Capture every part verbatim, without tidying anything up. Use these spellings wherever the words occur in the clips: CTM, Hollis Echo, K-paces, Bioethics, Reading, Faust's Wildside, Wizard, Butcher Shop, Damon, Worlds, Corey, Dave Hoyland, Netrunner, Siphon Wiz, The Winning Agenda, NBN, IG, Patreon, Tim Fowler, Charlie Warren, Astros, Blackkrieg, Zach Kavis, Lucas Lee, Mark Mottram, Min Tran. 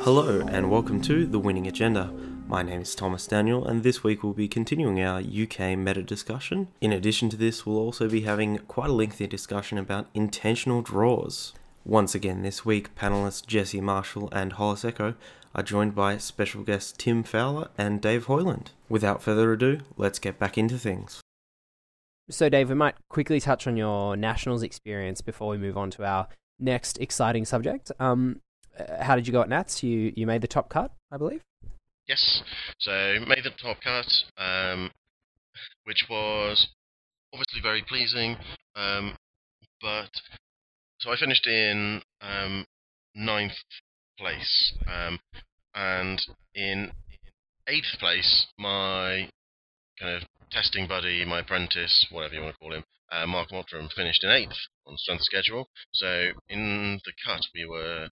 Hello and welcome to The Winning Agenda. My name is Thomas Daniel, and this week we'll be continuing our U K meta discussion. In addition to this, we'll also be having quite a lengthy discussion about intentional draws. Once again this week, panellists Jesse Marshall and Hollis Echo are joined by special guests Tim Fowler and Dave Hoyland. Without further ado, let's get back into things. So Dave, we might quickly touch on your Nationals experience before we move on to our next exciting subject. Um, how did you go at Nats? You, you made the top cut, I believe? Yes, so made the top cut, um, which was obviously very pleasing, um, but so I finished in um, ninth place, um, and in eighth place, my kind of testing buddy, my apprentice, whatever you want to call him, uh, Mark Mottram, finished in eighth on strength schedule. So in the cut, we were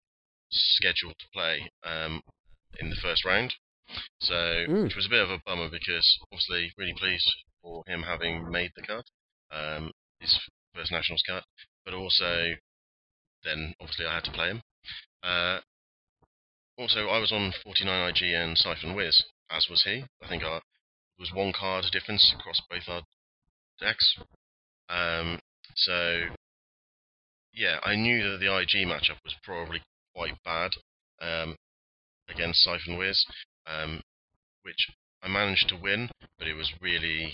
scheduled to play um, in the first round. So, mm. which was a bit of a bummer because, obviously, really pleased for him having made the cut, um, his first Nationals cut, but also then, obviously, I had to play him. Uh, also, I was on forty-nine I G and Siphon Wiz, as was he. I think I was one card difference across both our decks. Um, so, yeah, I knew that the I G matchup was probably quite bad um, against Siphon Wiz. Um, which I managed to win, but it was really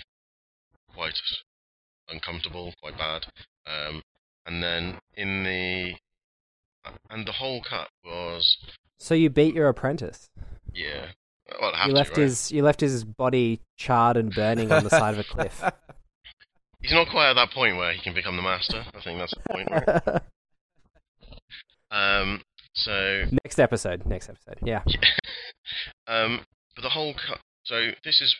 quite uncomfortable, quite bad. Um, and then in the and the whole cut was. So you beat your apprentice. Yeah, well, I have you to, left right? his you left his body charred and burning on the side of a cliff. He's not quite at that point where he can become the master. I think that's the point. Right? um. So next episode, next episode, yeah. yeah. Um, but the whole cut. So this is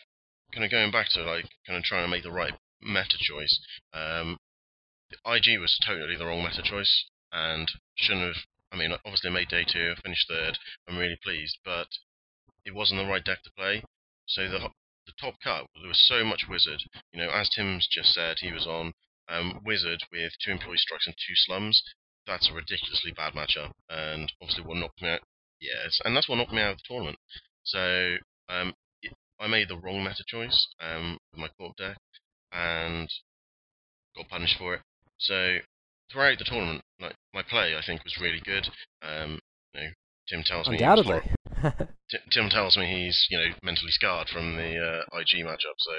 kind of going back to like kind of trying to make the right meta choice. Um, I G was totally the wrong meta choice and shouldn't have. I mean, obviously I made day two, I finished third. I'm really pleased, but it wasn't the right deck to play. So the the top cut, there was so much Wizard. You know, as Tim's just said, he was on um, Wizard with two Employee Strikes and two Slums. That's a ridiculously bad matchup, and obviously what knocked me out. Yes, and that's what knocked me out of the tournament. So um, it, I made the wrong meta choice um, with my corp deck, and got punished for it. So throughout the tournament, like my play, I think was really good. Um, you know, Tim tells me undoubtedly. T- Tim tells me he's you know mentally scarred from the uh, I G matchup. So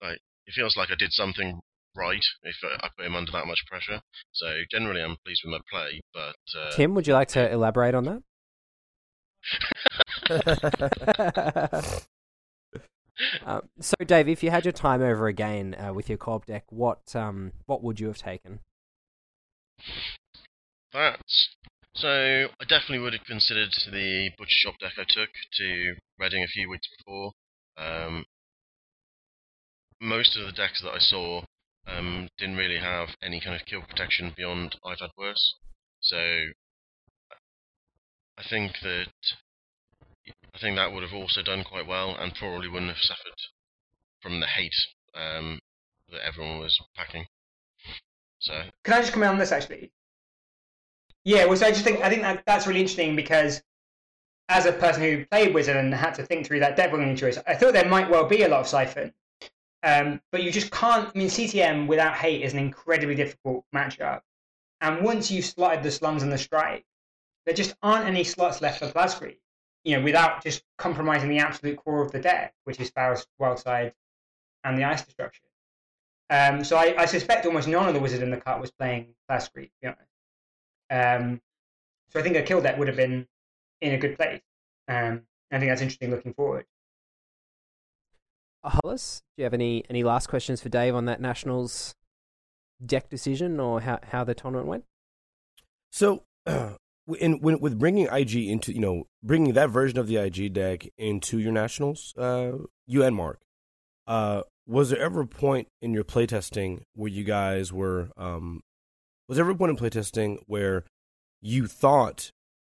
like it feels like I did something right if I put him under that much pressure. So generally, I'm pleased with my play. But uh, Tim, would you like to elaborate on that? um, so, Dave, if you had your time over again uh, with your corp deck, what um, what would you have taken? That's so. I definitely would have considered the Butcher Shop deck I took to Reading a few weeks before. Um, most of the decks that I saw um, didn't really have any kind of kill protection beyond I've Had Worse. So I think that I think that would have also done quite well, and probably wouldn't have suffered from the hate um, that everyone was packing. So can I just comment on this actually? Yeah, well, so I just think I think that that's really interesting because as a person who played Wizard and had to think through that deck building choice, I thought there might well be a lot of Siphon, um, but you just can't. I mean, C T M without hate is an incredibly difficult matchup, and once you've slotted the Slums and the Strike, there just aren't any slots left for Blackkrieg, you know, without just compromising the absolute core of the deck, which is Faust's Wildside and the Ice Destruction. Um, so I, I suspect almost none of the Wizard in the cut was playing Blackkrieg, to be honest. Um, so I think a kill deck would have been in a good place. Um, I think that's interesting looking forward. Hollis, do you have any, any last questions for Dave on that Nationals deck decision or how, how the tournament went? So... Uh... In, when, with bringing I G into, you know, bringing that version of the I G deck into your Nationals, uh, you and Mark, uh, was there ever a point in your playtesting where you guys were, um, was there ever a point in playtesting where you thought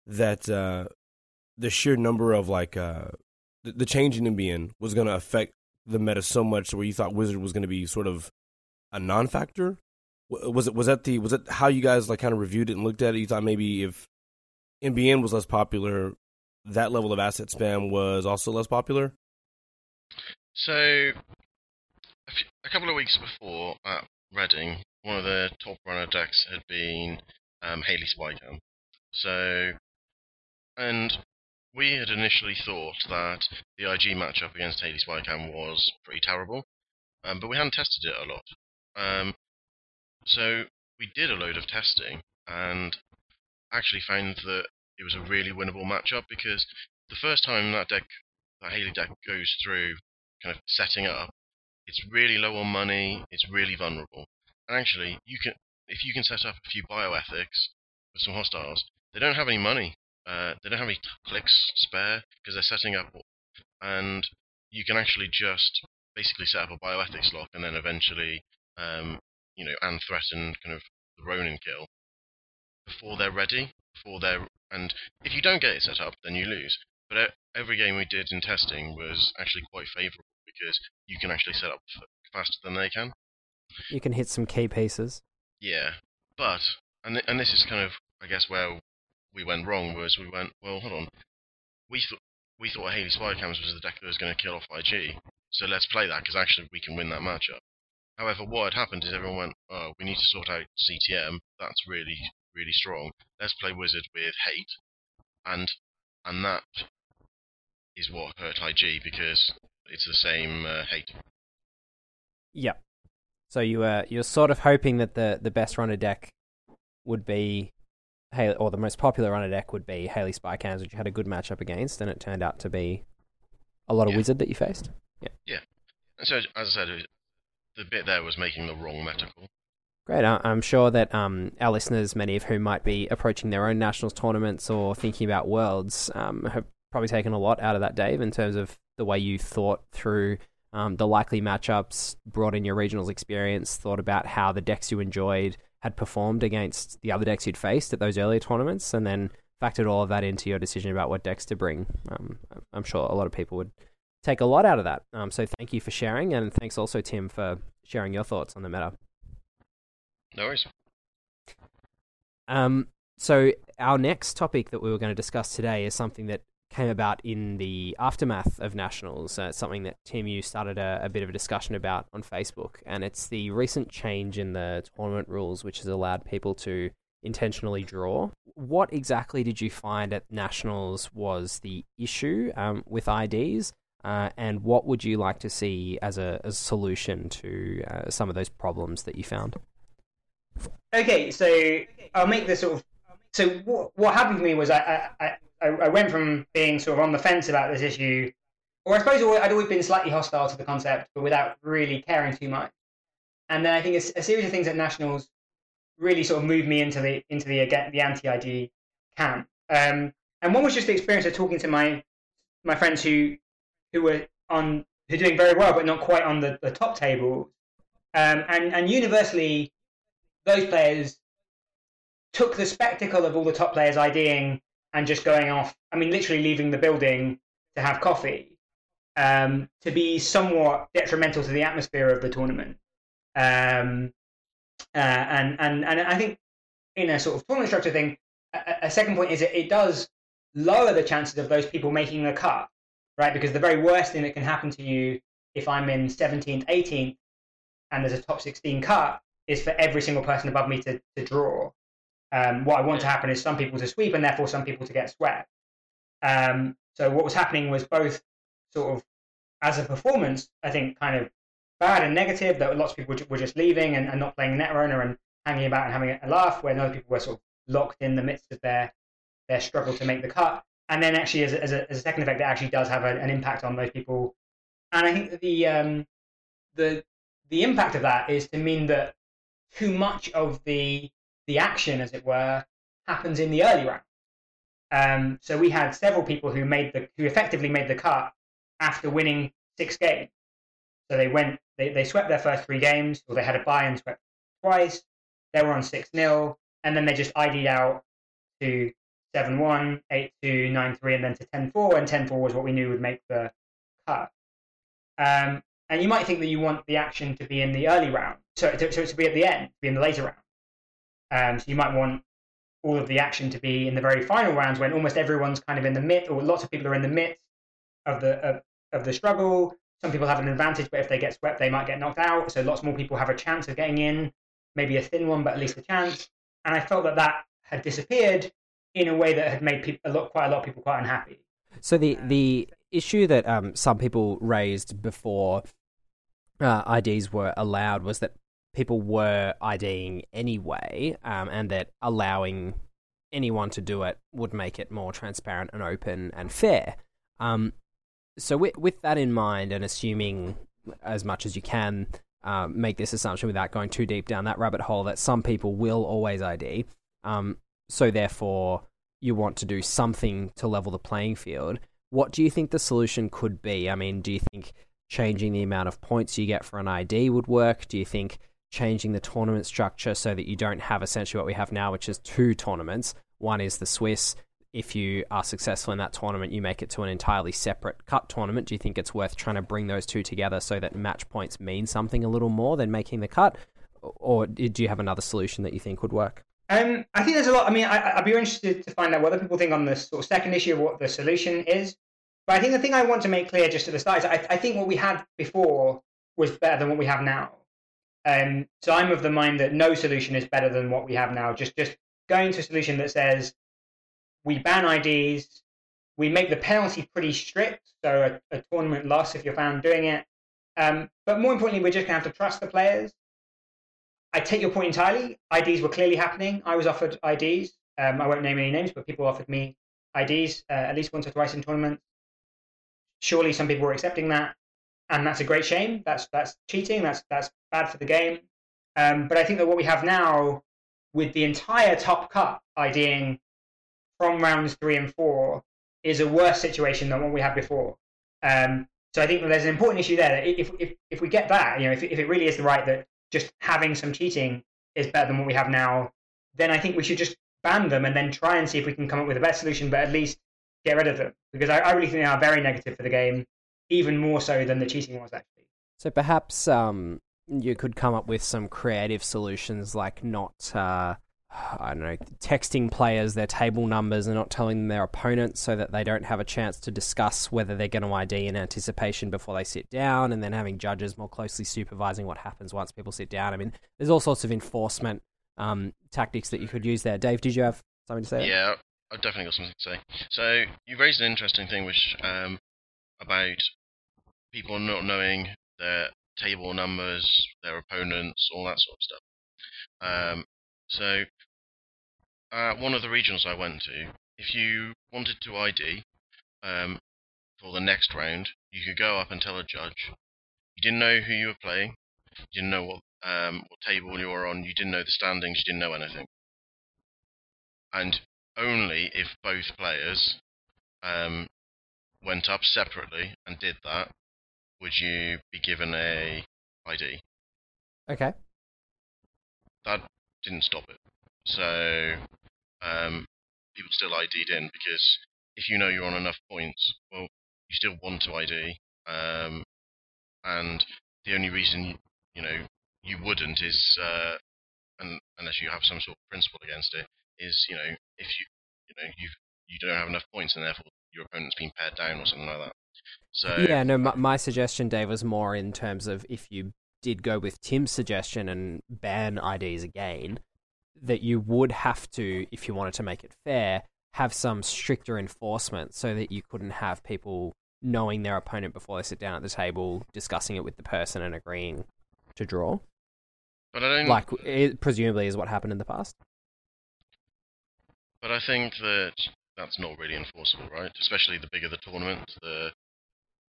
that uh, the sheer number of, like, uh, the, the change in N B N was going to affect the meta so much where you thought Wizard was going to be sort of a non-factor? Was it was that the was that how you guys like kind of reviewed it and looked at it? You thought maybe if N B N was less popular, that level of asset spam was also less popular? So a, few, a couple of weeks before at Reading, one of the top runner decks had been um, Hayley Spycam. So, and we had initially thought that the I G matchup against Hayley Spycam was pretty terrible, um, but we hadn't tested it a lot. Um, so we did a load of testing and actually found that it was a really winnable matchup, because the first time that deck, that Hayley deck goes through kind of setting up, it's really low on money, it's really vulnerable. And actually, you can if you can set up a few bioethics with some hostiles, they don't have any money. Uh, they don't have any clicks spare because they're setting up, and you can actually just basically set up a bioethics lock and then eventually, um, you know, and threaten kind of the Ronin kill before they're ready. Before they're and if you don't get it set up, then you lose. But every game we did in testing was actually quite favourable because you can actually set up faster than they can. You can hit some K-paces. Yeah, but and th- and this is kind of I guess where we went wrong was we went, well, hold on. We thought we thought Hayley Spycams was the deck that was going to kill off I G, so let's play that because actually we can win that matchup. However, what had happened is everyone went, oh, we need to sort out C T M. That's really really strong. Let's play Wizard with hate, and and that is what hurt I G because it's the same uh, hate. Yeah. So you uh you're sort of hoping that the the best runner deck would be. Hayley, or the most popular runner deck would be Hayley Spycams, which you had a good matchup against, and it turned out to be a lot of yeah. Wizard that you faced. Yeah. Yeah. And so, as I said, the bit there was making the wrong meta call. Great. I'm sure that um, our listeners, many of whom might be approaching their own Nationals tournaments or thinking about Worlds, um, have probably taken a lot out of that, Dave, in terms of the way you thought through um, the likely matchups, brought in your regionals experience, thought about how the decks you enjoyed had performed against the other decks you'd faced at those earlier tournaments, and then factored all of that into your decision about what decks to bring. Um, I'm sure a lot of people would take a lot out of that. Um, so thank you for sharing, and thanks also, Tim, for sharing your thoughts on the meta. No worries. Um, so our next topic that we were going to discuss today is something that came about in the aftermath of Nationals. Uh, it's something that, Tim, you started a, a bit of a discussion about on Facebook, and it's the recent change in the tournament rules, which has allowed people to intentionally draw. What exactly did you find at Nationals was the issue um, with I Ds, uh, and what would you like to see as a, as a solution to uh, some of those problems that you found? Okay, so I'll make this sort of... So what, what happened to me was I... I, I I went from being sort of on the fence about this issue, or I suppose I'd always been slightly hostile to the concept, but without really caring too much. And then I think a, a series of things at Nationals really sort of moved me into the into the the anti-I G camp. Um, and one was just the experience of talking to my my friends who who were on who were doing very well, but not quite on the, the top table. Um, and and universally, those players took the spectacle of all the top players IDing. And just going off, I mean, literally leaving the building to have coffee, um, to be somewhat detrimental to the atmosphere of the tournament. Um, uh, and, and, and I think in a sort of tournament structure thing, a, a second point is that it does lower the chances of those people making the cut, right? Because the very worst thing that can happen to you if I'm in seventeenth, eighteenth, and there's a top sixteen cut is for every single person above me to, to draw. Um, what I want to happen is some people to sweep and therefore some people to get swept. Um, so what was happening was both sort of as a performance, I think kind of bad and negative, that lots of people were just leaving and, and not playing Netrunner and hanging about and having a laugh, where other people were sort of locked in the midst of their their struggle to make the cut. And then actually as a, as a, as a second effect, it actually does have a, an impact on those people. And I think that the um, the the impact of that is to mean that too much of the the action, as it were, happens in the early round. Um, so we had several people who made the who effectively made the cut after winning six games. So they went, they, they swept their first three games, or they had a bye and swept twice. They were on six nil, and then they just I D'd out to seven one, eight two, nine three, and then to ten four, and ten four was what we knew would make the cut. Um, and you might think that you want the action to be in the early round, so, so, so it should be at the end, be in the later round. Um, so you might want all of the action to be in the very final rounds when almost everyone's kind of in the midst, or lots of people are in the midst of the of, of the struggle. Some people have an advantage, but if they get swept, they might get knocked out. So lots more people have a chance of getting in, maybe a thin one, but at least a chance. And I felt that that had disappeared in a way that had made people, a lot, quite a lot of people quite unhappy. So the, the issue that um, some people raised before uh, I Ds were allowed was that people were IDing anyway, um, and that allowing anyone to do it would make it more transparent and open and fair. Um, so with, with that in mind, and assuming as much as you can, uh, make this assumption without going too deep down that rabbit hole, that some people will always I D. Um, so therefore, you want to do something to level the playing field. What do you think the solution could be? I mean, do you think changing the amount of points you get for an I D would work? Do you think changing the tournament structure so that you don't have essentially what we have now, which is two tournaments? One is the Swiss. If you are successful in that tournament, you make it to an entirely separate cup tournament. Do you think it's worth trying to bring those two together so that match points mean something a little more than making the cut? Or do you have another solution that you think would work? Um, I think there's a lot. I mean, I, I'd be interested to find out what other people think on the sort of second issue of what the solution is. But I think the thing I want to make clear just at the start is I, I think what we had before was better than what we have now. Um, so I'm of the mind that no solution is better than what we have now. Just, just going to a solution that says we ban I Ds, we make the penalty pretty strict, so a, a tournament loss if you're found doing it. Um, but more importantly, we're just going to have to trust the players. I take your point entirely. I Ds were clearly happening. I was offered I Ds. Um, I won't name any names, but people offered me I Ds uh, at least once or twice in tournaments. Surely some people were accepting that, and that's a great shame. That's that's cheating. That's that's bad for the game. Um, but I think that what we have now, with the entire top cup IDing from rounds three and four, is a worse situation than what we had before. Um, so I think that there's an important issue there. That if if if we get that, you know, if if it really is the right that just having some cheating is better than what we have now, then I think we should just ban them and then try and see if we can come up with a better solution, but at least get rid of them. Because I, I really think they are very negative for the game, even more so than the cheating was actually. So perhaps um, you could come up with some creative solutions, like not, uh, I don't know, texting players their table numbers and not telling them their opponents so that they don't have a chance to discuss whether they're going to I D in anticipation before they sit down, and then having judges more closely supervising what happens once people sit down. I mean, there's all sorts of enforcement um, tactics that you could use there. Dave, did you have something to say? Yeah, I've definitely got something to say. So you raised an interesting thing which um, about people not knowing their table numbers, their opponents, all that sort of stuff. Um, so Uh, one of the regionals I went to, if you wanted to I D um, for the next round, you could go up and tell a judge. You didn't know who you were playing, you didn't know what, um, what table you were on, you didn't know the standings, you didn't know anything. And only if both players um, went up separately and did that, would you be given a I D. Okay. That didn't stop it. So, um, people still I D'd in, because if you know you're on enough points, well, you still want to I D, um, and the only reason, you know, you wouldn't is, uh, and, unless you have some sort of principle against it, is, you know, if you, you know, you you don't have enough points and therefore your opponent's been pared down or something like that. So yeah, no, my, my suggestion, Dave, was more in terms of if you did go with Tim's suggestion and ban I Ds again, that you would have to, if you wanted to make it fair, have some stricter enforcement so that you couldn't have people knowing their opponent before they sit down at the table, discussing it with the person and agreeing to draw. But I don't... Like, it presumably is what happened in the past. But I think that that's not really enforceable, right? Especially the bigger the tournament, the,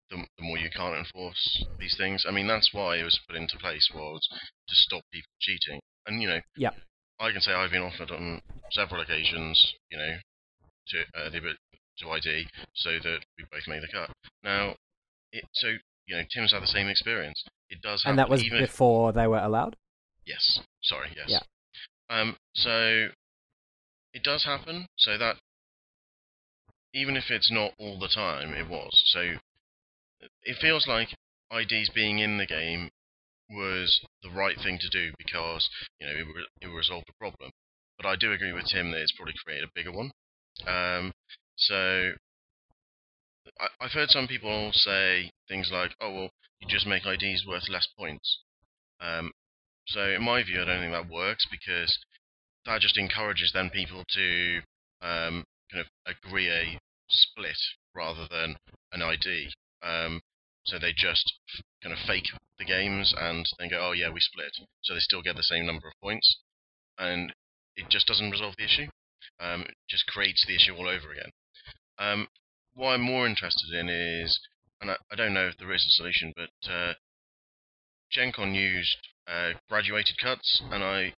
the, the more you can't enforce these things. I mean, that's why it was put into place, was to stop people cheating. And, you know... Yeah. I can say I've been offered on several occasions, you know, to uh, to I D so that we both made the cut. Now, it, so, you know, Tim's had the same experience. It does happen. And that was even before if... they were allowed? Yes. Sorry, yes. Yeah. Um, so, it does happen. So that, even if it's not all the time, it was. So, it feels like I Ds being in the game was the right thing to do because, you know, it will, it will resolve the problem. But I do agree with Tim that it's probably created a bigger one. Um, so I, I've heard some people say things like, oh, well, you just make I Ds worth less points. Um, so in my view, I don't think that works because that just encourages then people to um, kind of agree a split rather than an I D. Um, so they just kind of fake the games and then go, oh yeah, we split. So they still get the same number of points. And it just doesn't resolve the issue. Um, it just creates the issue all over again. Um, what I'm more interested in is, and I, I don't know if there is a solution, but uh, GenCon used uh, graduated cuts, and I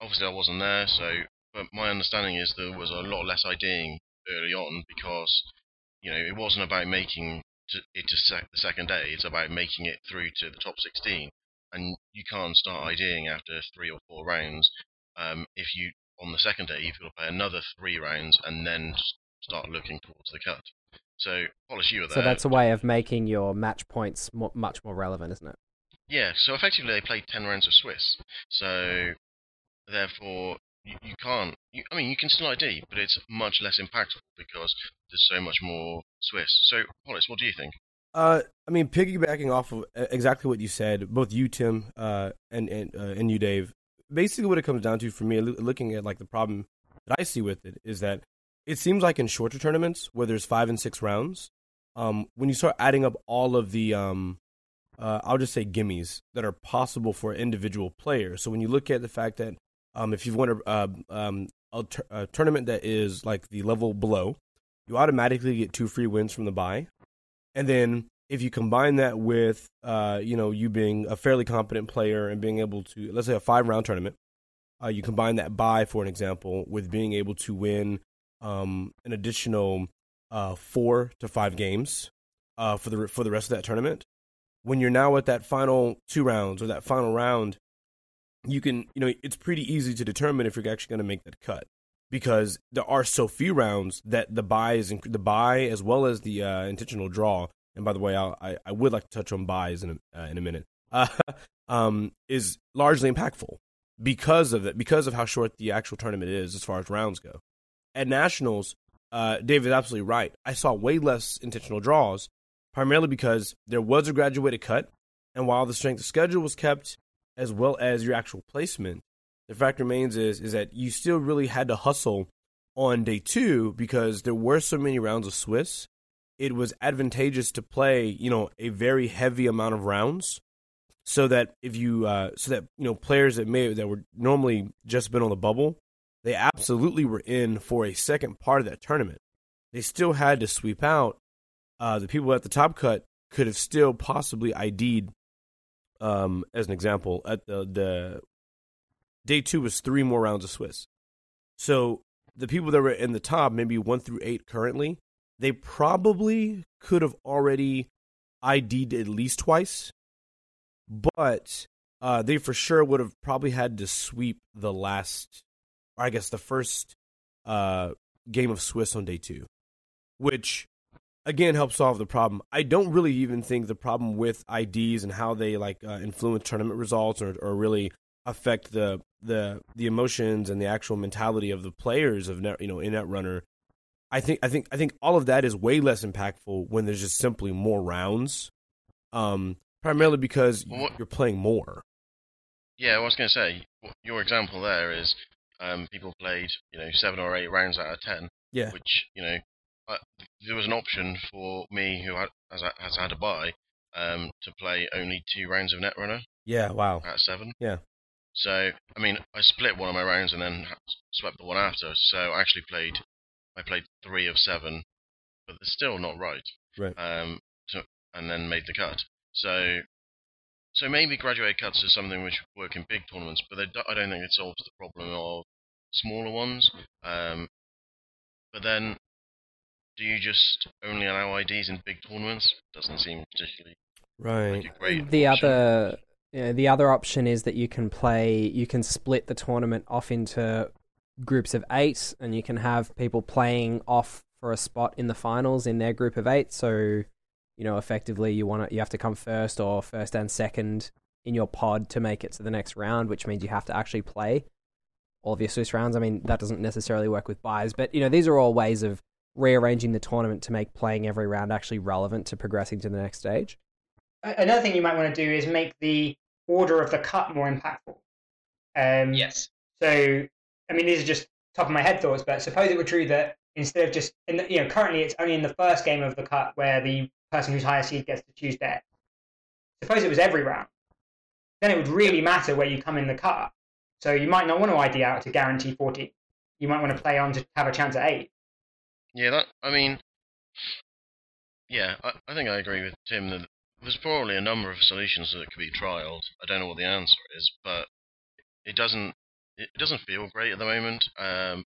obviously I wasn't there, so but my understanding is there was a lot less IDing early on because, you know, it wasn't about making to, it to sec the second day, it's about making it through to the top sixteen, and you can't start IDing after three or four rounds. Um, if you on the second day you've got to play another three rounds and then start looking towards the cut. So, Hollis, you were there. So that's a way of making your match points mo much more relevant, isn't it? Yeah. So effectively, they played ten rounds of Swiss. So therefore, you, you can't. You, I mean, you can still I D, but it's much less impactful because there's so much more Swiss. So, Hollis, what do you think? Uh, I mean, piggybacking off of exactly what you said, both you, Tim, uh, and and uh, and you, Dave. Basically, what it comes down to for me, looking at like the problem that I see with it, is that it seems like in shorter tournaments where there's five and six rounds, um, when you start adding up all of the, um, uh, I'll just say gimmies that are possible for an individual player. So when you look at the fact that um, if you've won a, uh, um, a, a tournament that is like the level below, you automatically get two free wins from the bye, and then if you combine that with, uh, you know, you being a fairly competent player and being able to, let's say a five-round tournament, uh, you combine that by, for an example, with being able to win um, an additional uh, four to five games uh, for the for the rest of that tournament. When you're now at that final two rounds or that final round, you can, you know, it's pretty easy to determine if you're actually going to make that cut because there are so few rounds that the bye is the bye as well as the uh, intentional draw. And by the way, I'll, I I would like to touch on buys in a, uh, in a minute. Uh, um, is largely impactful because of that, because of how short the actual tournament is as far as rounds go. At Nationals, uh, Dave is absolutely right. I saw way less intentional draws, primarily because there was a graduated cut, and while the strength of schedule was kept, as well as your actual placement, the fact remains is is that you still really had to hustle on day two because there were so many rounds of Swiss. It was advantageous to play, you know, a very heavy amount of rounds, so that if you, uh, so that you know, players that may that were normally just been on the bubble, they absolutely were in for a second part of that tournament. They still had to sweep out. Uh, the people at the top cut could have still possibly ID'd. Um, as an example, at the the day two was three more rounds of Swiss, so the people that were in the top, maybe one through eight currently. They probably could have already ID'd at least twice, but uh, they for sure would have probably had to sweep the last, or I guess the first uh, game of Swiss on day two, which again helps solve the problem. I don't really even think the problem with I Ds and how they like uh, influence tournament results or, or really affect the the the emotions and the actual mentality of the players of net, you know in Netrunner. I think I think I think all of that is way less impactful when there's just simply more rounds, um, primarily because well, what, you're playing more. Yeah, I was going to say your example there is um, people played you know seven or eight rounds out of ten. Yeah. Which you know I, there was an option for me who had, has, has had a bye um, to play only two rounds of Netrunner. Yeah. Wow. Out of seven. Yeah. So I mean I split one of my rounds and then swept the one after. So I actually played. I played three of seven, but they're still not right. Right. Um, to, and then made the cut. So, so maybe graduated cuts is something which work in big tournaments, but they do, I don't think it solves the problem of smaller ones. Um, but then, do you just only allow I Ds in big tournaments? Doesn't seem particularly right. Like a great the option. other, you know, the other option is that you can play, you can split the tournament off into groups of eight, and you can have people playing off for a spot in the finals in their group of eight. So, you know, effectively, you want to, you have to come first or first and second in your pod to make it to the next round, which means you have to actually play all of your Swiss rounds. I mean, that doesn't necessarily work with buys, but, you know, these are all ways of rearranging the tournament to make playing every round actually relevant to progressing to the next stage. Another thing you might want to do is make the order of the cut more impactful. Um, yes. So, I mean, these are just top of my head thoughts, but suppose it were true that instead of just, in the, you know, currently it's only in the first game of the cut where the person who's highest seed gets to choose their. Suppose it was every round. Then it would really matter where you come in the cut. So you might not want to I D out to guarantee fourteen. You might want to play on to have a chance at eight. Yeah, that, I mean, yeah, I, I think I agree with Tim that there's probably a number of solutions that could be trialed. I don't know what the answer is, but it doesn't it doesn't feel great at the moment. Um,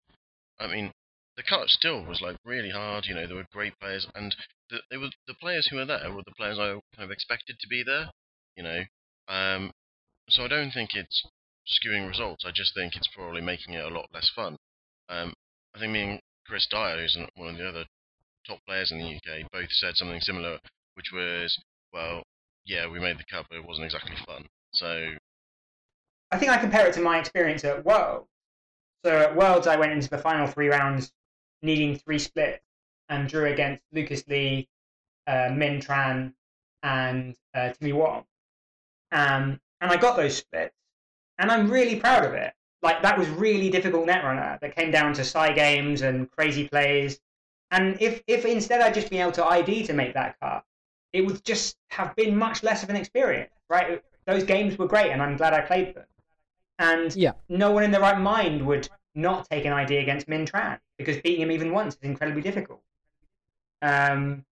I mean, the cut still was like really hard. You know, there were great players, and the, it was the players who were there were the players I kind of expected to be there. You know, um, so I don't think it's skewing results. I just think it's probably making it a lot less fun. Um, I think me and Chris Dyer, who's one of the other top players in the U K, both said something similar, which was, well, yeah, we made the cut, but it wasn't exactly fun. So I think I compare it to my experience at Worlds. So at Worlds, I went into the final three rounds needing three splits and drew against Lucas Lee, uh, Min Tran, and uh, Timmy Wong. Um, and I got those splits, and I'm really proud of it. Like, that was really difficult Netrunner that came down to side games and crazy plays. And if, if instead I'd just been able to I D to make that cut, it would just have been much less of an experience, right? Those games were great, and I'm glad I played them. And yeah. No one in their right mind would not take an I D against Min Tran, because beating him even once is incredibly difficult. Um,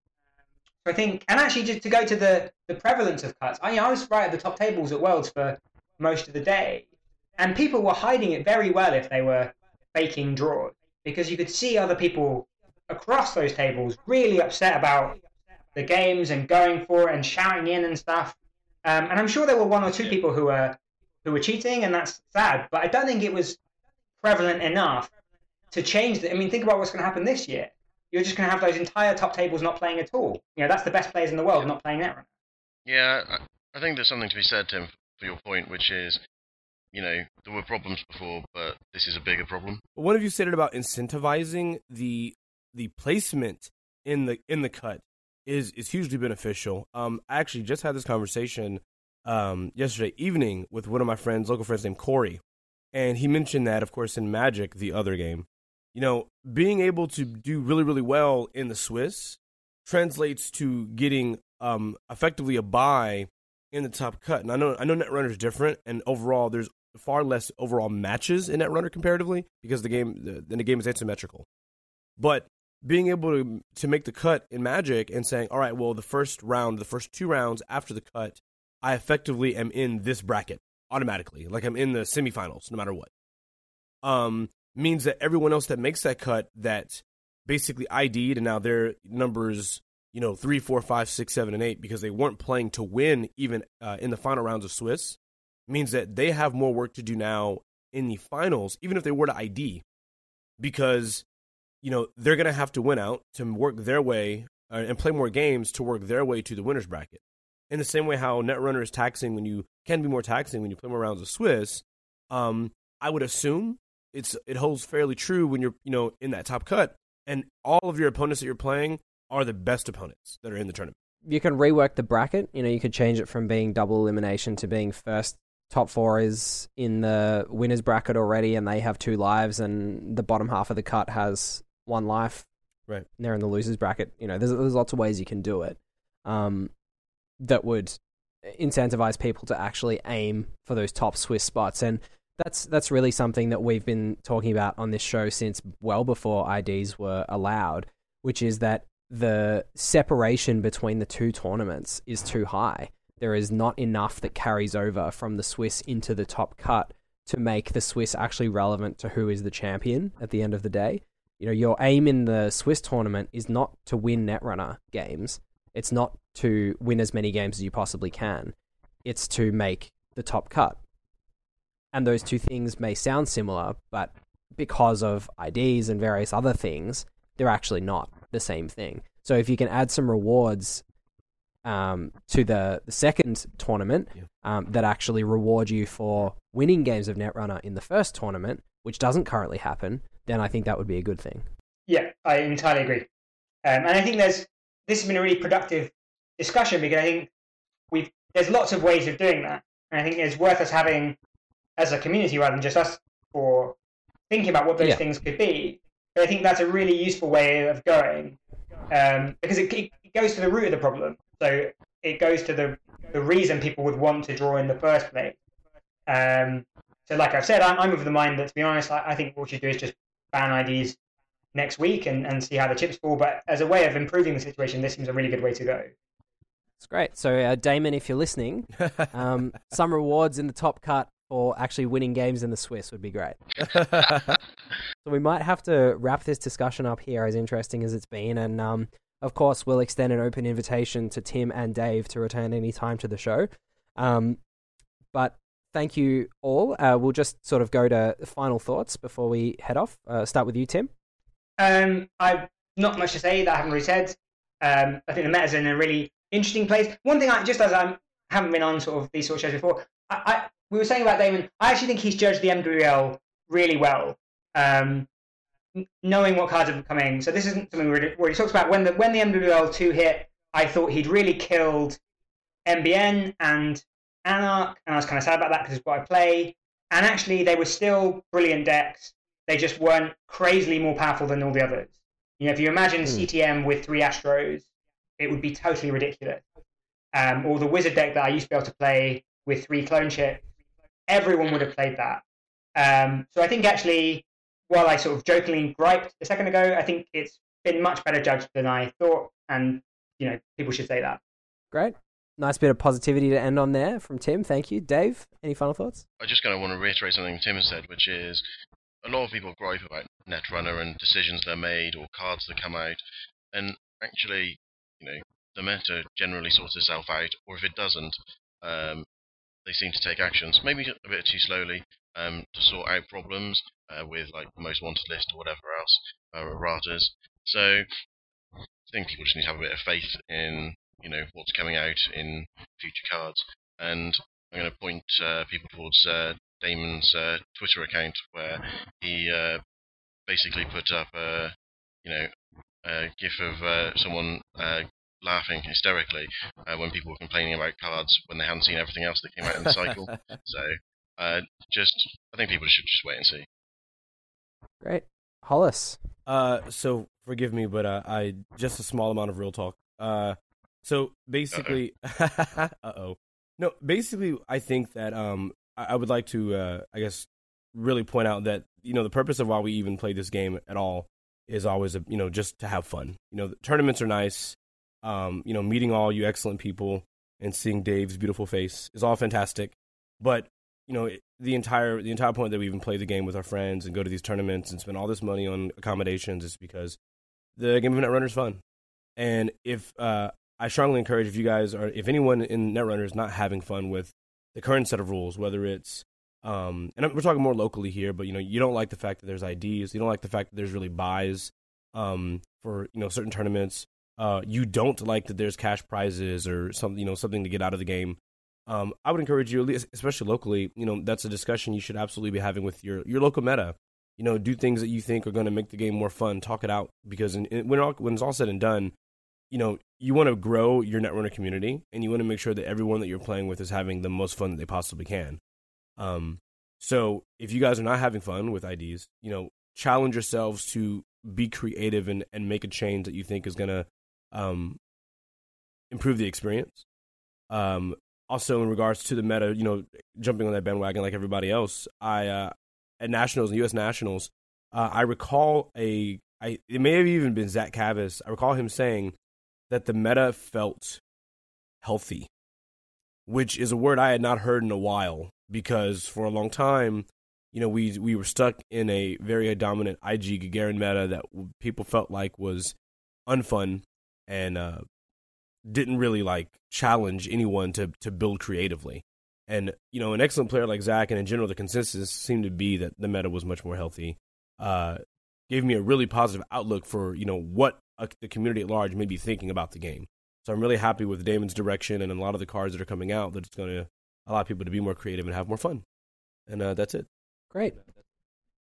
so I think, and actually just to go to the, the prevalence of cuts, I, I was right at the top tables at Worlds for most of the day. And people were hiding it very well if they were faking draws, because you could see other people across those tables really upset about the games and going for it and shouting in and stuff. Um, and I'm sure there were one or two people who were who were cheating, and that's sad. But I don't think it was prevalent enough to change that. I mean, think about what's going to happen this year. You're just going to have those entire top tables not playing at all. You know, that's the best players in the world not playing that round. Yeah, I think there's something to be said, Tim, for your point, which is, you know, there were problems before, but this is a bigger problem. What have you said about incentivizing the the placement in the in the cut is is hugely beneficial. Um, I actually just had this conversation um, yesterday evening with one of my friends, local friends named Corey, and he mentioned that, of course, in Magic, the other game, you know, being able to do really, really well in the Swiss translates to getting um, effectively a bye in the top cut. And I know I know Netrunner is different, and overall there's far less overall matches in Netrunner comparatively, because the game the, the game is asymmetrical. But being able to to make the cut in Magic and saying, all right, well, the first round, the first two rounds after the cut, I effectively am in this bracket automatically, like I'm in the semifinals no matter what, um, means that everyone else that makes that cut that basically I D'd and now their numbers, you know, three, four, five, six, seven, and eight, because they weren't playing to win even uh, in the final rounds of Swiss, means that they have more work to do now in the finals, even if they were to I D, because, you know, they're going to have to win out to work their way uh, and play more games to work their way to the winner's bracket. In the same way how Netrunner is taxing when you can be more taxing when you play more rounds of Swiss, um, I would assume it's it holds fairly true when you're, you know, in that top cut, and all of your opponents that you're playing are the best opponents that are in the tournament. You can rework the bracket. You know, you could change it from being double elimination to being first top four is in the winner's bracket already, and they have two lives, and the bottom half of the cut has one life. Right. And they're in the loser's bracket. You know, there's there's lots of ways you can do it um, that would incentivize people to actually aim for those top Swiss spots. And that's that's really something that we've been talking about on this show since well before I Ds were allowed, which is that the separation between the two tournaments is too high. There is not enough that carries over from the Swiss into the top cut to make the Swiss actually relevant to who is the champion at the end of the day. You know, your aim in the Swiss tournament is not to win Netrunner games. It's not to win as many games as you possibly can. It's to make the top cut. And those two things may sound similar, but because of I Ds and various other things, they're actually not the same thing. So if you can add some rewards um, to the, the second tournament yeah. um, that actually reward you for winning games of Netrunner in the first tournament, which doesn't currently happen, then I think that would be a good thing. Yeah, I entirely agree. Um, and I think there's this has been a really productive discussion because I think we've there's lots of ways of doing that. And I think it's worth us having, as a community rather than just us, for thinking about what those yeah. things could be. But I think that's a really useful way of going um, because it, it goes to the root of the problem. So it goes to the, the reason people would want to draw in the first place. Um, so like I've said, I'm, I'm of the mind that, to be honest, I, I think what we should do is just ban I Ds next week and, and see how the chips fall. But as a way of improving the situation, this seems a really good way to go. That's great. So uh, Damon, if you're listening, um, some rewards in the top cut for actually winning games in the Swiss would be great. So we might have to wrap this discussion up here, as interesting as it's been. And um, of course, we'll extend an open invitation to Tim and Dave to return any time to the show. Um, but thank you all. Uh, we'll just sort of go to final thoughts before we head off. Uh, start with you, Tim. Um, I've not much to say that I haven't really said. Um, I think the meta's in a really interesting place. One thing, I just as I haven't been on sort of these sort of shows before, I, I we were saying about Damon, I actually think he's judged the M W L really well, um, knowing what cards are coming. So this isn't something we really, really talks about. When the when the M W L two hit, I thought he'd really killed N B N and Anarch, and I was kind of sad about that because it's what I play. And actually, they were still brilliant decks. They just weren't crazily more powerful than all the others. You know, if you imagine mm. C T M with three Astros, it would be totally ridiculous. Um, or the Wizard deck that I used to be able to play with three clone chips, everyone would have played that. Um, so I think actually, while I sort of jokingly griped a second ago, I think it's been much better judged than I thought. And, you know, people should say that. Great. Nice bit of positivity to end on there from Tim. Thank you. Dave, any final thoughts? I just kind of want to reiterate something Tim has said, which is a lot of people gripe about Netrunner and decisions they're made or cards that come out. And actually, you know, the meta generally sorts itself out, or if it doesn't, um, they seem to take actions, maybe a bit too slowly, um, to sort out problems uh, with like the most wanted list or whatever else, uh, erratas. So I think people just need to have a bit of faith in, you know, what's coming out in future cards. And I'm going to point uh, people towards uh, Damon's uh, Twitter account, where he uh, basically put up a, you know, a gif of uh, someone uh, laughing hysterically uh, when people were complaining about cards when they hadn't seen everything else that came out in the cycle. So uh, just, I think people should just wait and see. Great. Hollis. Uh, so forgive me, but uh, I just a small amount of real talk. Uh, so basically, uh oh, no, basically, I think that um. I would like to, uh, I guess, really point out that, you know, the purpose of why we even play this game at all is always, you know, just to have fun. You know, the tournaments are nice. Um, you know, meeting all you excellent people and seeing Dave's beautiful face is all fantastic. But, you know, the entire the entire point that we even play the game with our friends and go to these tournaments and spend all this money on accommodations is because the game of Netrunner is fun. And if uh, I strongly encourage if you guys are, if anyone in Netrunner is not having fun with the current set of rules, whether it's, um, and we're talking more locally here, but, you know, you don't like the fact that there's I Ds. You don't like the fact that there's really buys um, for, you know, certain tournaments. Uh, you don't like that there's cash prizes or something, you know, something to get out of the game. Um, I would encourage you, especially locally, you know, that's a discussion you should absolutely be having with your, your local meta. You know, do things that you think are going to make the game more fun. Talk it out, because in, in, when, all, when it's all said and done, you know, you want to grow your Netrunner community, and you want to make sure that everyone that you're playing with is having the most fun that they possibly can. Um, so if you guys are not having fun with I Ds, you know, challenge yourselves to be creative and, and make a change that you think is going to um, improve the experience. Um, also, in regards to the meta, you know, jumping on that bandwagon like everybody else, I uh, at Nationals, U S Nationals, uh, I recall a, I, it may have even been Zach Kavis, I recall him saying that the meta felt healthy, which is a word I had not heard in a while, because for a long time, you know, we we were stuck in a very dominant I G Gagarin meta that people felt like was unfun and uh, didn't really like challenge anyone to to build creatively. And, you know, an excellent player like Zach, and in general, the consensus seemed to be that the meta was much more healthy. Uh, gave me a really positive outlook for, you know, what the community at large may be thinking about the game. So I'm really happy with Damon's direction and a lot of the cards that are coming out that it's going to allow people to be more creative and have more fun. And uh, that's it. Great.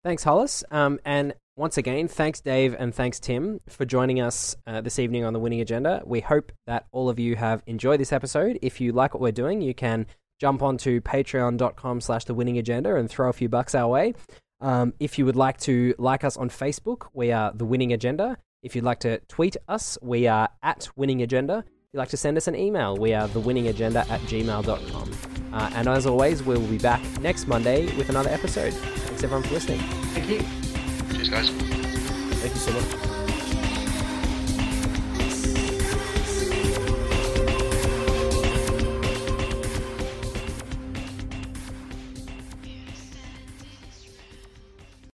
Thanks, Hollis. Um, and once again, thanks, Dave, and thanks, Tim, for joining us uh, this evening on The Winning Agenda. We hope that all of you have enjoyed this episode. If you like what we're doing, you can jump onto patreon.com slash The Winning Agenda and throw a few bucks our way. Um, if you would like to like us on Facebook, we are The Winning Agenda. If you'd like to tweet us, we are at Winning Agenda. If you'd like to send us an email, we are thewinningagenda at gmail dot com. Uh, and as always, we'll be back next Monday with another episode. Thanks, everyone, for listening. Thank you. Cheers, guys. Thank you so much.